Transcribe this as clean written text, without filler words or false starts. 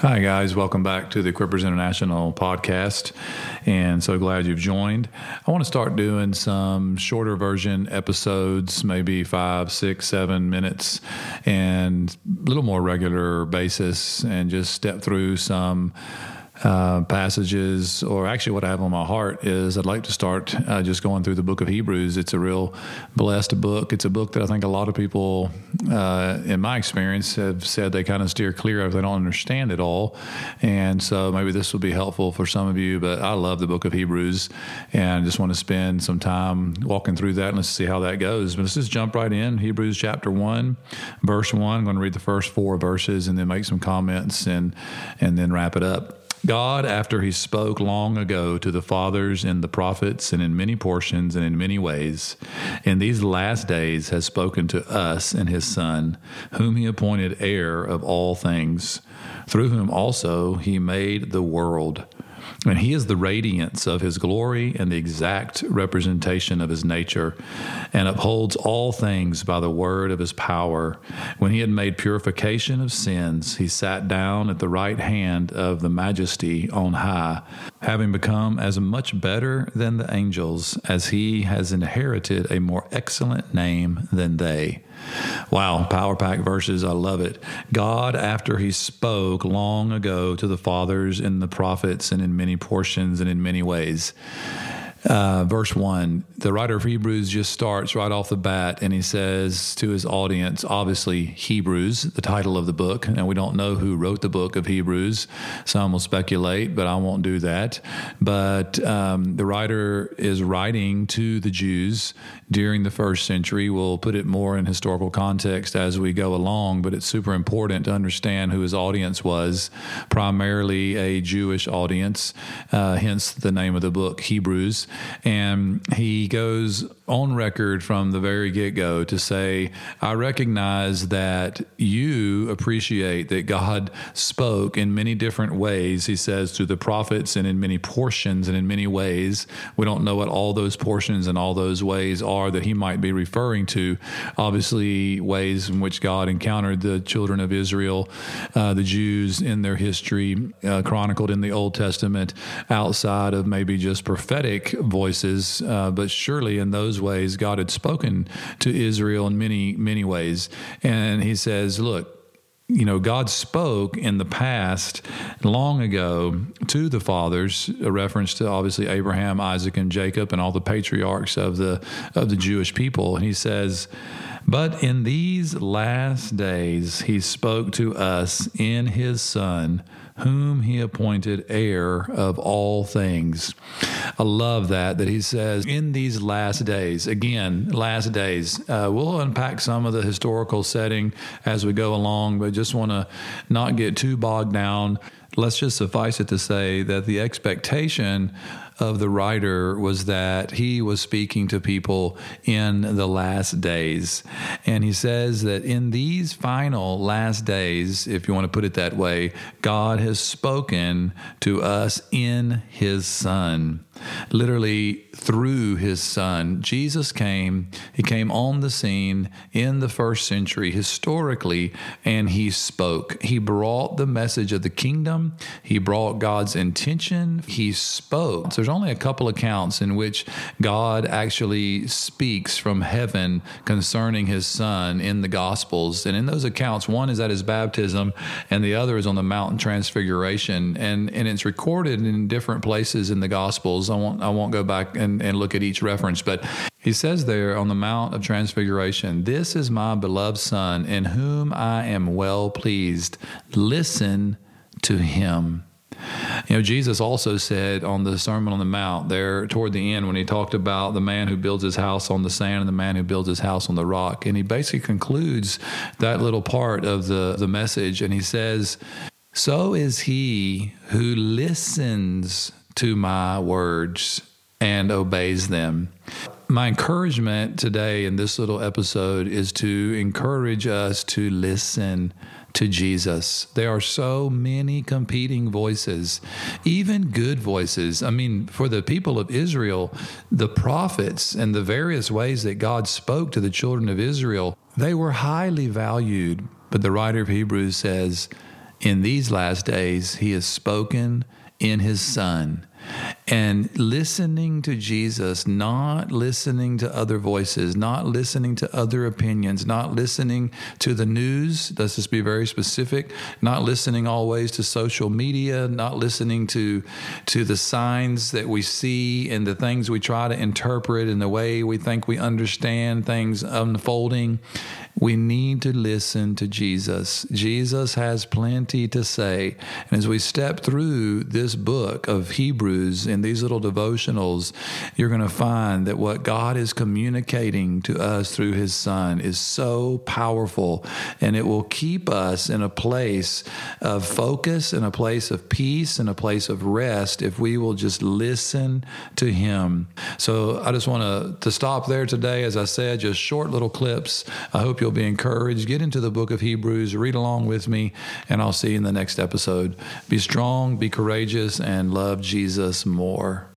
Hi, guys. Welcome back to the Equippers International podcast, and so glad you've joined. I want to start doing some shorter version episodes, maybe 5, 6, 7 minutes, and a little more regular basis, and just step through some passages, or actually what I have on my heart is I'd like to start just going through the book of Hebrews. It's a real blessed book. It's a book that I think a lot of people, in my experience, have said they kind of steer clear of. They don't understand it all. And so maybe this will be helpful for some of you, but I love the book of Hebrews, and I just want to spend some time walking through that, and let's see how that goes. But let's just jump right in. Hebrews chapter 1, verse 1. I'm going to read the first 4 verses and then make some comments and then wrap it up. God, after he spoke long ago to the fathers in the prophets and in many portions and in many ways, in these last days has spoken to us in his Son, whom he appointed heir of all things, through whom also he made the world. And he is the radiance of his glory and the exact representation of his nature, and upholds all things by the word of his power. When he had made purification of sins, he sat down at the right hand of the Majesty on high, having become as much better than the angels, as he has inherited a more excellent name than they. Wow, power pack verses. I love it. God, after he spoke long ago to the fathers and the prophets and in many portions and in many ways. Verse 1, the writer of Hebrews just starts right off the bat, and he says to his audience, obviously Hebrews, the title of the book, and we don't know who wrote the book of Hebrews. Some will speculate, but I won't do that. But the writer is writing to the Jews during the first century. We'll put it more in historical context as we go along, but it's super important to understand who his audience was, primarily a Jewish audience, hence the name of the book, Hebrews. And he goes on record from the very get-go to say, I recognize that you appreciate that God spoke in many different ways, he says, through the prophets and in many portions and in many ways. We don't know what all those portions and all those ways are that he might be referring to. Obviously, ways in which God encountered the children of Israel, the Jews in their history, chronicled in the Old Testament, outside of maybe just prophetic voices, but surely in those ways God had spoken to Israel in many, many ways. And he says, look, you know, God spoke in the past long ago to the fathers, a reference to obviously Abraham, Isaac, and Jacob, and all the patriarchs of the Jewish people. And he says, but in these last days he spoke to us in his Son, whom he appointed heir of all things. I love that he says, in these last days. Again, last days. We'll unpack some of the historical setting as we go along, but just want to not get too bogged down. Let's just suffice it to say that the expectation of the writer was that he was speaking to people in the last days. And he says that in these final last days, if you want to put it that way, God has spoken to us in his Son, literally through his Son. Jesus came, he came on the scene in the first century historically, and he spoke. He brought the message of the kingdom. He brought God's intention. He spoke. So there's only a couple accounts in which God actually speaks from heaven concerning his Son in the Gospels. And in those accounts, one is at his baptism and the other is on the Mountain Transfiguration. And it's recorded in different places in the Gospels. I won't go back and look at each reference, but he says there on the Mount of Transfiguration, "This is my beloved Son, in whom I am well pleased. Listen to him." You know, Jesus also said on the Sermon on the Mount there toward the end, when he talked about the man who builds his house on the sand and the man who builds his house on the rock, and he basically concludes that little part of the message, and he says, "So is he who listens to my words and obeys them." My encouragement today in this little episode is to encourage us to listen to Jesus. There are so many competing voices, even good voices. I mean, for the people of Israel, the prophets and the various ways that God spoke to the children of Israel, they were highly valued. But the writer of Hebrews says, in these last days, he has spoken in his Son. And listening to Jesus, not listening to other voices, not listening to other opinions, not listening to the news, let's just be very specific, not listening always to social media, not listening to the signs that we see and the things we try to interpret and the way we think we understand things unfolding. We need to listen to Jesus. Jesus has plenty to say. And as we step through this book of Hebrews in these little devotionals, you're going to find that what God is communicating to us through his Son is so powerful, and it will keep us in a place of focus, in a place of peace, in a place of rest if we will just listen to him. So I just want to stop there today. As I said, just short little clips. I hope you'll be encouraged. Get into the book of Hebrews, read along with me, and I'll see you in the next episode. Be strong, be courageous, and love Jesus more.